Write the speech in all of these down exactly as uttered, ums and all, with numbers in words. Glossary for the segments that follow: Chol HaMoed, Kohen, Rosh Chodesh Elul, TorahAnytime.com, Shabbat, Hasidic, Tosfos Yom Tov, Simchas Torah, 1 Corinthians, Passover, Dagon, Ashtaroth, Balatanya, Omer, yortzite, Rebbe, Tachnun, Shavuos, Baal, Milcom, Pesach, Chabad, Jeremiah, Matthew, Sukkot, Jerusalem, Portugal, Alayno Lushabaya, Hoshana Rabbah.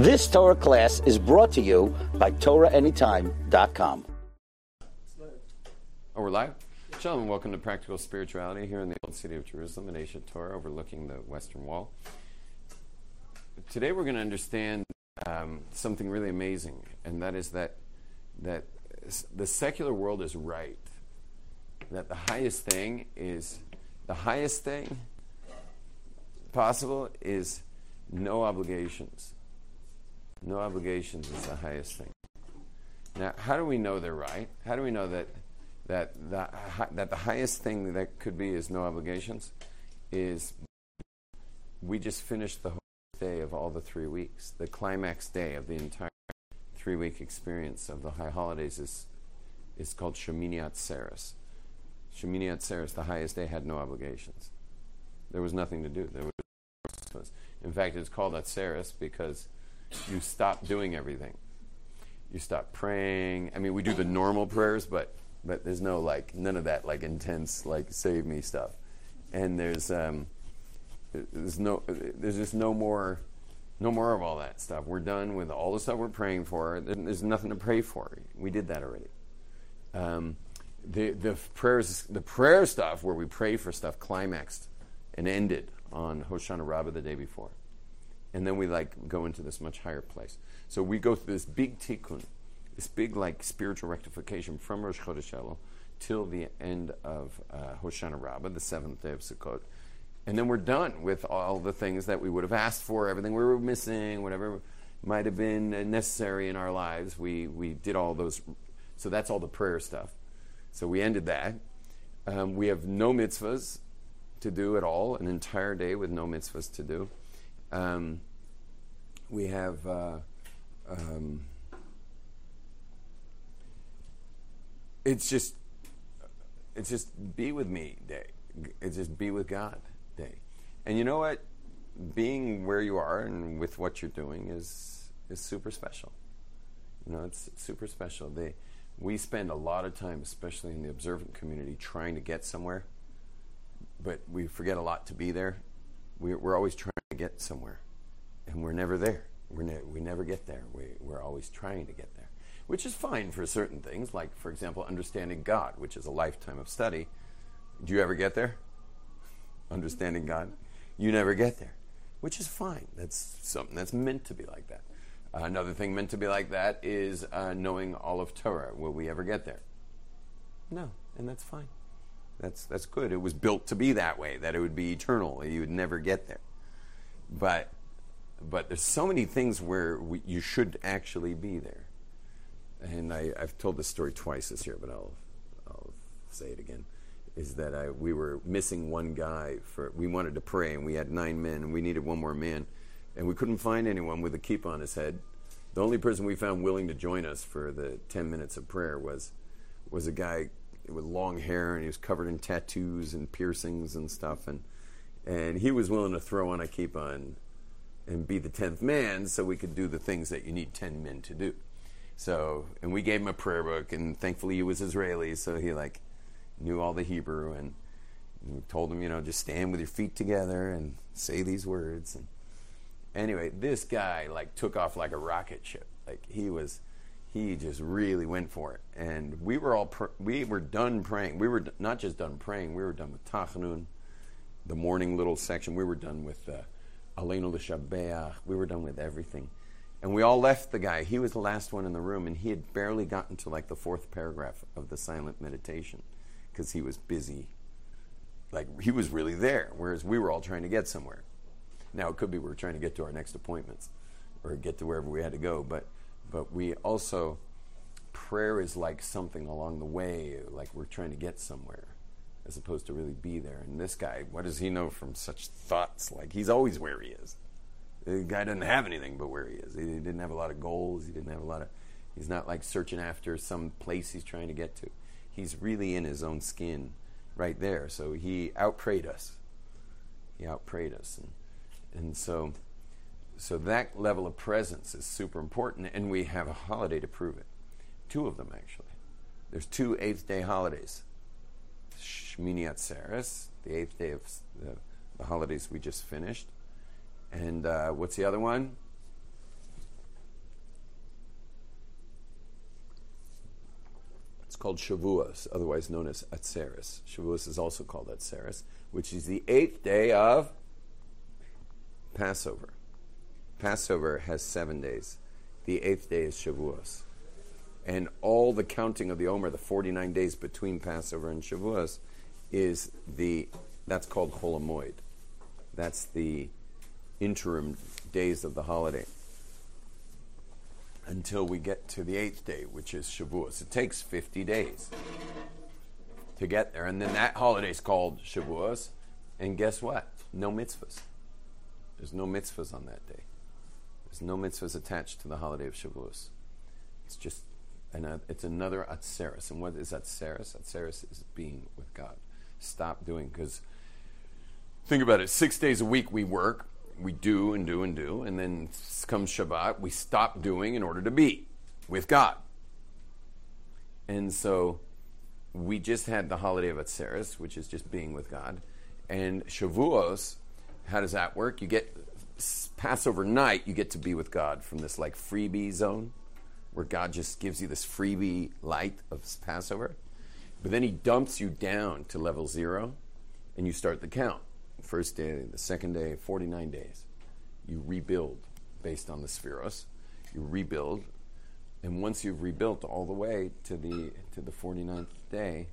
This Torah class is brought to you by Torah Anytime dot com. Oh, we're live? Shalom, welcome to Practical Spirituality here in the Old City of Jerusalem in Asia Torah, overlooking the Western Wall. Today we're going to understand um, something really amazing, and that is that that the secular world is right. That the highest thing is, the highest thing possible is no obligations. No obligations is the highest thing. Now, how do we know they're right? How do we know that that the, that the highest thing that could be is no obligations? Is we just finished the whole day of all the three weeks. The climax day of the entire three-week experience of the high holidays is is called Shemini Atzeris. Shemini Atzeris, the highest day, had no obligations. There was nothing to do. There was, in fact, it's called Atzeris because you stop doing everything. You stop praying. I mean, we do the normal prayers, but but there's no like none of that like intense like save me stuff. And there's um, there's no there's just no more no more of all that stuff. We're done with all the stuff we're praying for. There's nothing to pray for. We did that already. Um, the the prayers the prayer stuff where we pray for stuff climaxed and ended on Hoshana Rabbah the day before. And then we like go into this much higher place. So we go through this big tikkun, this big like spiritual rectification from Rosh Chodesh Elul till the end of uh, Hoshana Rabbah, the seventh day of Sukkot. And then we're done with all the things that we would have asked for, everything we were missing, whatever might have been necessary in our lives. We we did all those. So that's all the prayer stuff. So we ended that. Um, we have no mitzvahs to do at all, an entire day with no mitzvahs to do. Um, we have uh, um, it's just it's just be with me day. It's just be with God day. And you know what? Being where you are and with what you're doing is is super special. You know, it's super special. They, we spend a lot of time, especially in the observant community, trying to get somewhere, but we forget a lot to be there. We're, we're always trying to get somewhere, and we're never there. We're ne- we never get there. We, we're always trying to get there, which is fine for certain things, like, for example, understanding God, which is a lifetime of study. Do you ever get there? Understanding God? You never get there, which is fine. That's something that's meant to be like that. Uh, another thing meant to be like that is uh, knowing all of Torah. Will we ever get there? No, and that's fine. That's that's good. It was built to be that way, that it would be eternal. You would never get there. But but there's so many things where we, you should actually be there. And I, I've told this story twice this year, but I'll I'll say it again. Is that I we were missing one guy for we wanted to pray, and we had nine men, and we needed one more man, and we couldn't find anyone with a kippah on his head. The only person we found willing to join us for the ten minutes of prayer was was a guy with long hair, and he was covered in tattoos and piercings and stuff, and and he was willing to throw on a kippah and, and be the tenth man so we could do the things that you need ten men to do. So, and we gave him a prayer book, and thankfully he was Israeli, so he like knew all the Hebrew, and we told him, you know, just stand with your feet together and say these words. And anyway, this guy like took off like a rocket ship. Like he was He just really went for it, and we were all pr- we were done praying. We were d- not just done praying; we were done with Tachnun, the morning little section. We were done with uh, Alayno Lushabaya. We were done with everything, and we all left the guy. He was the last one in the room, and he had barely gotten to like the fourth paragraph of the silent meditation because he was busy. Like he was really there, whereas we were all trying to get somewhere. Now it could be we were trying to get to our next appointments or get to wherever we had to go, but. But we also, prayer is like something along the way, like we're trying to get somewhere, as opposed to really be there. And this guy, what does he know from such thoughts? Like, he's always where he is. The guy doesn't have anything but where he is. He didn't have a lot of goals. He didn't have a lot of, he's not like searching after some place he's trying to get to. He's really in his own skin right there. So he outprayed us. He outprayed us. And, and so... So that level of presence is super important, and we have a holiday to prove it. Two of them, actually. There's two eighth-day holidays. Shemini Atzeres, the eighth day of the, the holidays we just finished. And uh, what's the other one? called Shavuos, otherwise known as Atzeris. Shavuos is also called Atzeris, which is the eighth day of Passover. Passover has seven days. The eighth day is Shavuos. And all the counting of the Omer, the forty-nine days between Passover and Shavuos, is the, that's called Chol HaMoed. That's the interim days of the holiday until we get to the eighth day, which is Shavuos. It takes fifty days to get there. And then that holiday is called Shavuos. And guess what? No mitzvahs. There's no mitzvahs on that day. There's no mitzvahs attached to the holiday of Shavuos. It's just And it's another Atzeris. And what is Atzeris? Atzeris is being with God. Stop doing, because think about it. Six days a week we work. We do and do and do. And then comes Shabbat. We stop doing in order to be with God. And so we just had the holiday of Atzeris, which is just being with God. And Shavuos, how does that work? You get Passover night, you get to be with God from this like freebie zone, where God just gives you this freebie light of Passover. But then he dumps you down to level zero, and you start the count. The first day, the second day, forty-nine days. You rebuild based on the spheros. You rebuild. And once you've rebuilt all the way to the to the forty-ninth day,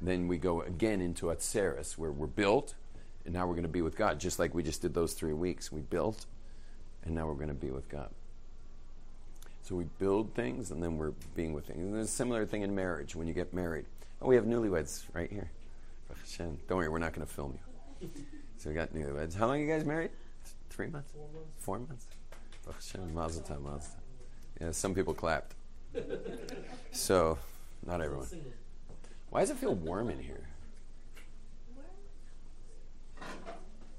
then we go again into Atzeris, where we're built, and now we're going to be with God, just like we just did those three weeks. We built, and now we're going to be with God. So we build things, and then we're being with things. And there's a similar thing in marriage when you get married. Oh, we have newlyweds right here. Don't worry, we're not going to film you. So we got newlyweds. How long are you guys married? Three months? Four months? Mazel tov, mazel tov. Yeah, some people clapped. So, not everyone. Why does it feel warm in here?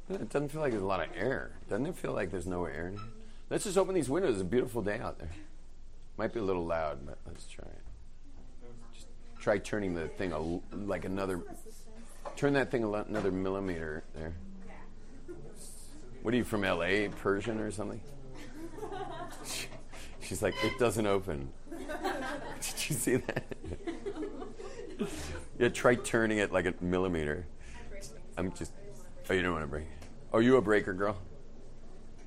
It doesn't feel like there's a lot of air. Doesn't it feel like there's no air in here? Let's just open these windows. It's a beautiful day out there. Might be a little loud, but let's try it. Just try turning the thing a, like another... Turn that thing another millimeter there. What are you, from L A? Persian or something? She's like, it doesn't open. Did you see that? Yeah, try turning it like a millimeter. I'm just... Oh, you don't want to break it. Are you a breaker girl?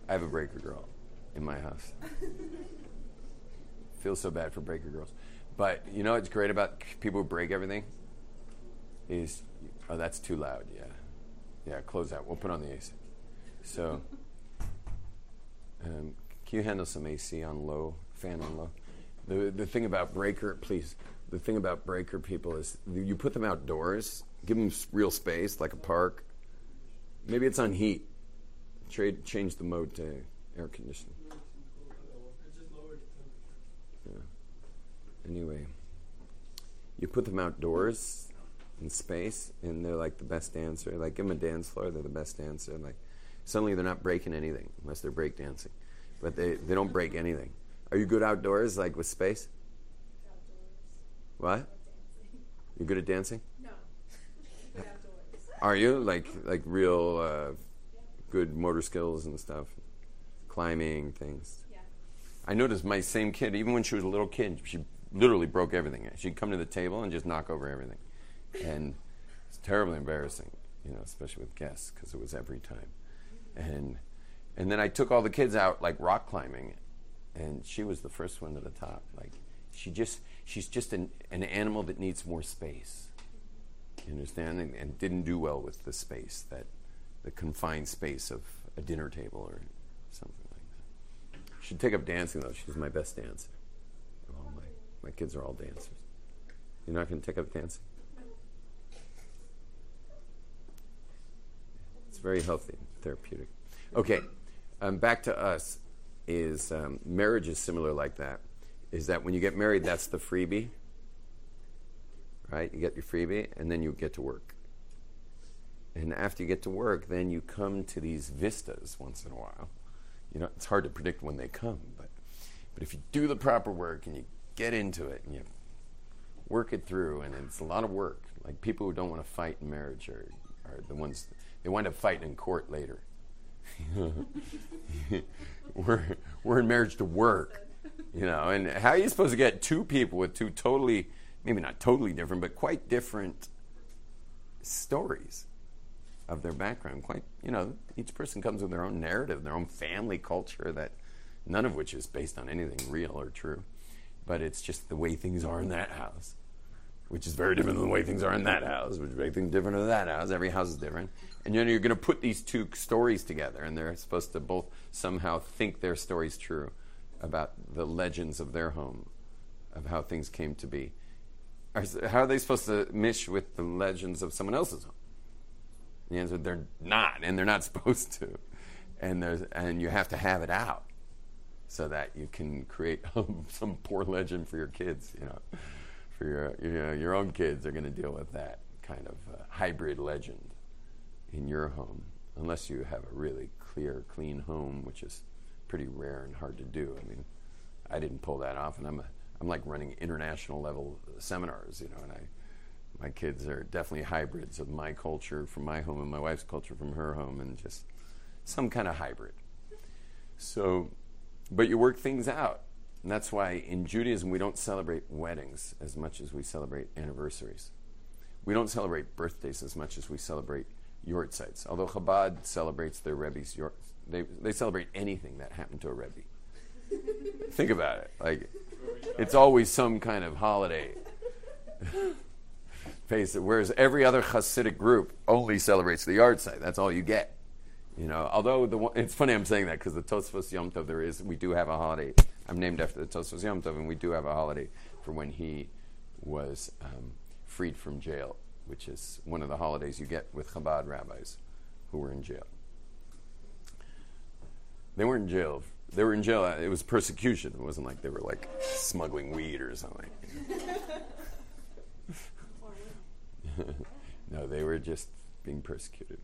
I have a breaker girl in my house. Feel so bad for breaker girls. But you know what's great about people who break everything? Is, oh, that's too loud, yeah. Yeah, close that. We'll put on the A C. So, um, can you handle some A C on low, fan on low? The, the thing about breaker, please, the thing about breaker people is you put them outdoors, give them real space, like a park. Maybe it's on heat. Trade, change the mode to air conditioning. Yeah. Anyway, you put them outdoors in space, and they're like the best dancer. Like, give them a dance floor, they're the best dancer. Like, suddenly they're not breaking anything unless they're break dancing, but they, they don't break anything. Are you good outdoors, like with space? Outdoors. What? You good at dancing? No. Good outdoors. Are you like like real? Uh, Good motor skills and stuff, climbing things. Yeah. I noticed my same kid, even when she was a little kid, she literally broke everything. She'd come to the table and just knock over everything, and it's terribly embarrassing, you know, especially with guests because it was every time. Mm-hmm. And and then I took all the kids out like rock climbing, and she was the first one to the top. Like she just she's just an an animal that needs more space. You understand? And, and didn't do well with the space that. The confined space of a dinner table or something like that. She'd take up dancing, though. She's my best dancer. All my, my kids are all dancers. You're not going to take up dancing? It's very healthy, therapeutic. Okay, um, back to us. Is um, marriage is similar like that. Is that when you get married, that's the freebie, right? You get your freebie, and then you get to work. And after you get to work, then you come to these vistas once in a while. You know, it's hard to predict when they come, but but if you do the proper work and you get into it and you work it through, and it's a lot of work. Like people who don't want to fight in marriage are, are the ones they wind up fighting in court later. we're we're in marriage to work, you know. And how are you supposed to get two people with two totally maybe not totally different, but quite different stories of their background. Quite, you know, each person comes with their own narrative, their own family culture, that none of which is based on anything real or true. But it's just the way things are in that house, which is very different than the way things are in that house, which is very different than that house. Every house is different. And then you're going to put these two stories together, and they're supposed to both somehow think their story's true about the legends of their home, of how things came to be. How are they supposed to mish with the legends of someone else's home? The answer, they're not, and they're not supposed to. And there's, and you have to have it out so that you can create some poor legend for your kids, you know. For your, you know, your own kids are going to deal with that kind of uh, hybrid legend in your home, unless you have a really clear, clean home, which is pretty rare and hard to do. I mean, I didn't pull that off, and I'm a, I'm like running international level seminars, you know. And I, my kids are definitely hybrids of my culture from my home and my wife's culture from her home, and just some kind of hybrid. So, but you work things out. And that's why in Judaism we don't celebrate weddings as much as we celebrate anniversaries. We don't celebrate birthdays as much as we celebrate yortzites. Although Chabad celebrates their Rebbe's yortz, they they celebrate anything that happened to a Rebbe. Think about it. Like, it's always some kind of holiday. Whereas every other Hasidic group only celebrates the yortzite. That's all you get. You know, although the one, it's funny I'm saying that because the Tosfos Yom Tov, there is, we do have a holiday. I'm named after the Tosfos Yom Tov, and we do have a holiday for when he was um, freed from jail, which is one of the holidays you get with Chabad rabbis who were in jail. They weren't in jail. They were in jail. It was persecution. It wasn't like they were like smuggling weed or something. No, they were just being persecuted.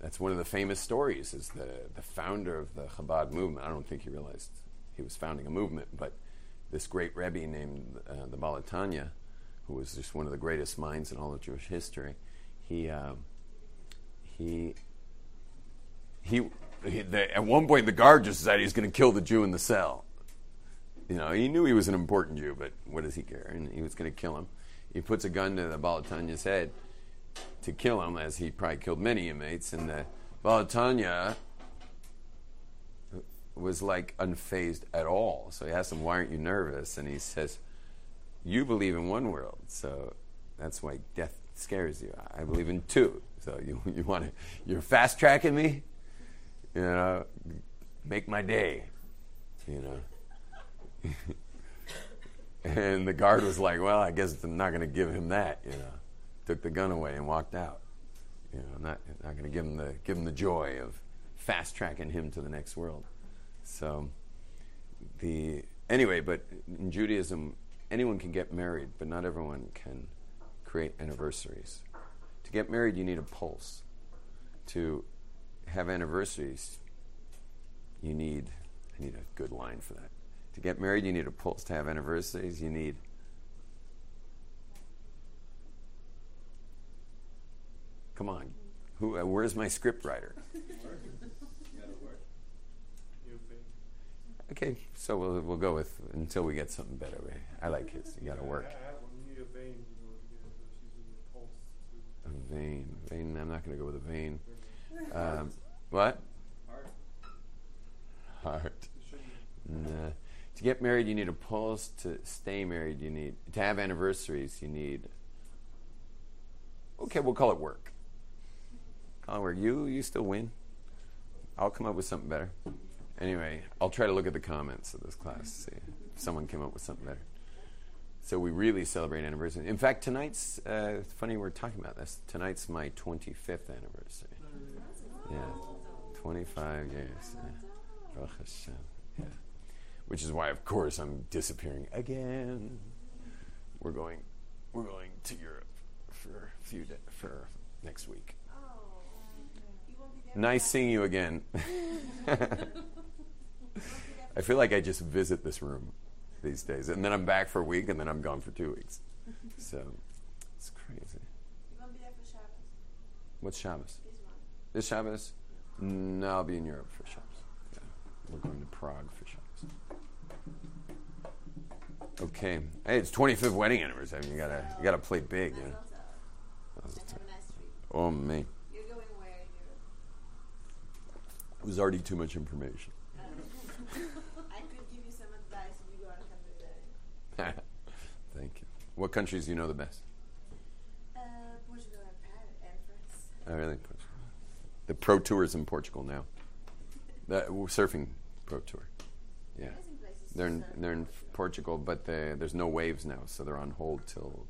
That's one of the famous stories, is the, the founder of the Chabad movement. I don't think he realized he was founding a movement, but this great Rebbe named uh, the Balatanya, who was just one of the greatest minds in all of Jewish history, he, uh, he, he, he the, at one point the guard just decided he was going to kill the Jew in the cell. You know, he knew he was an important Jew, but what does he care? And he was going to kill him. He puts a gun to the Balatanya's head to kill him, as he probably killed many inmates, and the Balatanya was like unfazed at all. So he asked him, "Why aren't you nervous?" And he says, "You believe in one world, so that's why death scares you. I believe in two. So you you want to you're fast tracking me, you know, make my day, you know." And the guard was like, "Well, I guess I'm not going to give him that, you know." Took the gun away and walked out. You know, I'm not not going to give him the give him the joy of fast tracking him to the next world. So, the anyway, but in Judaism, anyone can get married, but not everyone can create anniversaries. To get married, you need a pulse. To have anniversaries, you need I need a good line for that. To get married, you need a pulse. To have anniversaries, you need Come on, who? Uh, where's my script writer? Okay, so we'll we'll go with until we get something better. I like his. You gotta work. A vein, vein. I'm not gonna go with a vein. Um, what? Heart. Nah. To get married, you need a pulse. To stay married, you need to have anniversaries. You need. Okay, we'll call it work. Where you you still win. I'll come up with something better. Anyway, I'll try to look at the comments of this class, see if someone came up with something better. So we really celebrate anniversary. In fact, tonight's, uh, it's funny we're talking about this, tonight's my twenty-fifth anniversary. Yeah, twenty-five years. Yeah. Yeah. Which is why, of course, I'm disappearing again. We're going, we're going to Europe for a few days, for next week. Nice seeing you again. I feel like I just visit this room these days. And then I'm back for a week, and then I'm gone for two weeks. So it's crazy. You won't be there for Shabbos? What's Shabbos? This one. This Shabbos? No, I'll be in Europe for Shabbos. Yeah. We're going to Prague for Shabbos. Okay. Hey, it's twenty-fifth wedding anniversary. I mean, you gotta you gotta play big, you know. Oh me. You're going where? It was already too much information. I could give you some advice if you go on a country. Thank you. What countries do you know the best? Uh, Portugal and France. Oh, really? Portugal. The Pro Tour is in Portugal now. The surfing Pro Tour. Yeah. They're in, they're in Portugal, but they, there's no waves now, so they're on hold till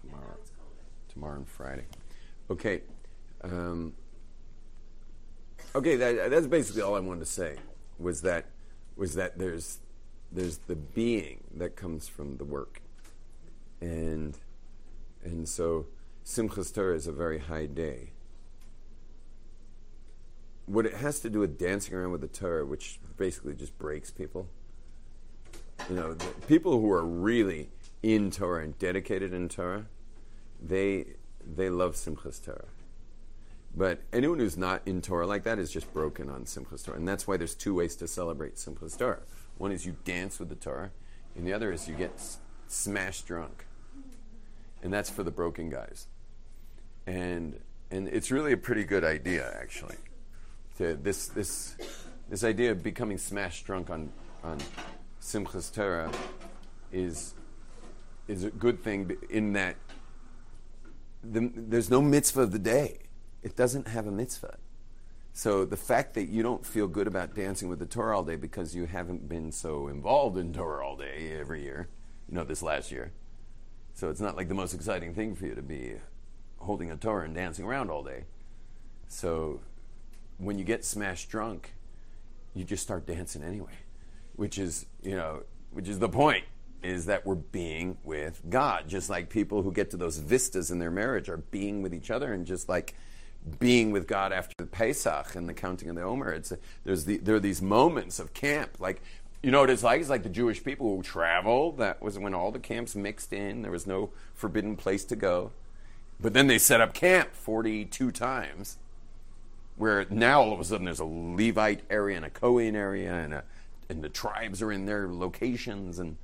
tomorrow. Tomorrow and Friday. Okay. Um, okay, that, that's basically all I wanted to say was that was that there's there's the being that comes from the work. And and so Simchas Torah is a very high day. What it has to do with dancing around with the Torah, which basically just breaks people. You know, the people who are really in Torah and dedicated in Torah, they they love Simchas Torah. But anyone who's not in Torah like that is just broken on Simchas Torah. And that's why there's two ways to celebrate Simchas Torah. One is you dance with the Torah, and the other is you get s- smashed drunk. And that's for the broken guys. And and it's really a pretty good idea, actually. To this this this idea of becoming smashed drunk on on Simchas Torah is is a good thing in that the, there's no mitzvah of the day. It doesn't have a mitzvah. So the fact that you don't feel good about dancing with the Torah all day because you haven't been so involved in Torah all day every year, you know, this last year. So it's not like the most exciting thing for you to be holding a Torah and dancing around all day. So when you get smashed drunk, you just start dancing anyway. Which is, you know, which is the point, is that we're being with God. Just like people who get to those vistas in their marriage are being with each other, and just like being with God after the Pesach and the counting of the Omer. It's a, there's the, there are these moments of camp. Like, you know what it's like? It's like the Jewish people who travel. That was when all the camps mixed in. There was no forbidden place to go. But then they set up camp forty-two times, where now all of a sudden there's a Levite area and a Kohen area and a and the tribes are in their locations, and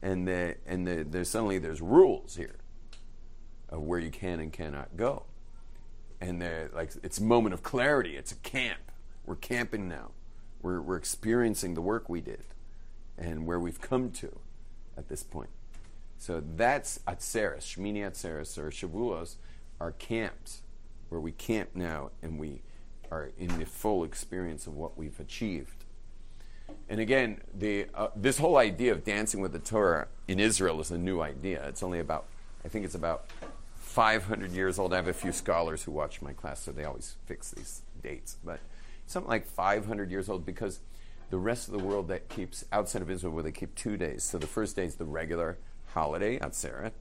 and the, and the, there's suddenly there's rules here of where you can and cannot go, and like it's a moment of clarity. It's a camp. We're camping now. We're we're experiencing the work we did, and where we've come to, at this point. So that's Atzeris, Shemini Atzeris or Shavuos, are camps where we camp now and we are in the full experience of what we've achieved. And again, the uh, this whole idea of dancing with the Torah in Israel is a new idea. It's only about, I think it's about five hundred years old. I have a few scholars who watch my class, so they always fix these dates. But something like five hundred years old, because the rest of the world that keeps, outside of Israel, where they keep two days. So the first day is the regular holiday, Atzeret,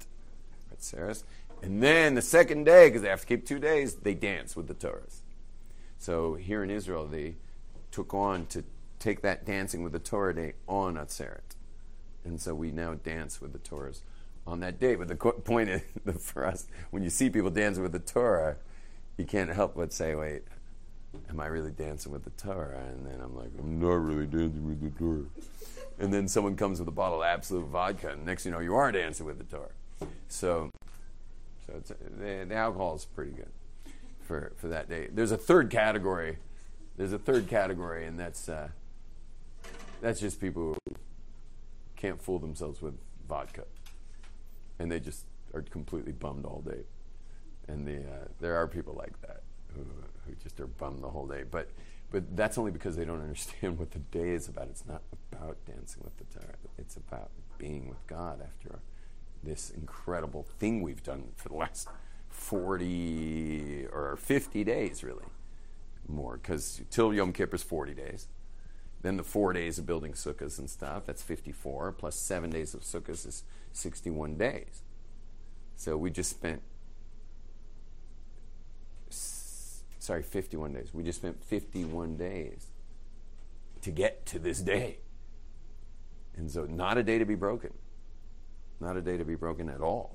Atzeres. And then the second day, because they have to keep two days, they dance with the Torahs. So here in Israel, they took on to take that dancing with the Torah day on Atzeret. And so we now dance with the Torahs on that day. But the point is, for us, when you see people dancing with the Torah, you can't help but say, wait, am I really dancing with the Torah? And then I'm like, I'm not really dancing with the Torah. And then someone comes with a bottle of absolute vodka, and next you know, you are dancing with the Torah. So so it's, the, the alcohol is pretty good for, for that day. There's a third category. There's a third category, and that's... Uh, That's just people who can't fool themselves with vodka, and they just are completely bummed all day. And the, uh, there are people like that who, who just are bummed the whole day. But but that's only because they don't understand what the day is about. It's not about dancing with the Torah. It's about being with God after this incredible thing we've done for the last forty or fifty days, really, more. Because till Yom Kippur is forty days. Then the four days of building sukkahs and stuff, that's fifty-four, plus seven days of sukkahs is sixty-one days. So we just spent, sorry, fifty-one days. We just spent fifty-one days to get to this day. And so not a day to be broken. Not a day to be broken at all.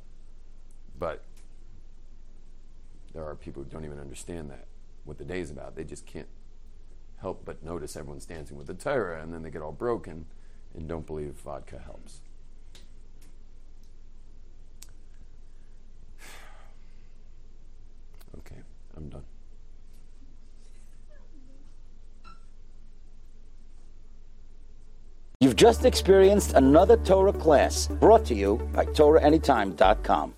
But there are people who don't even understand that, what the day is about. They just can't help but notice everyone's dancing with the Torah, and then they get all broken and don't believe vodka helps. You've just experienced another Torah class brought to you by Torah Anytime dot com.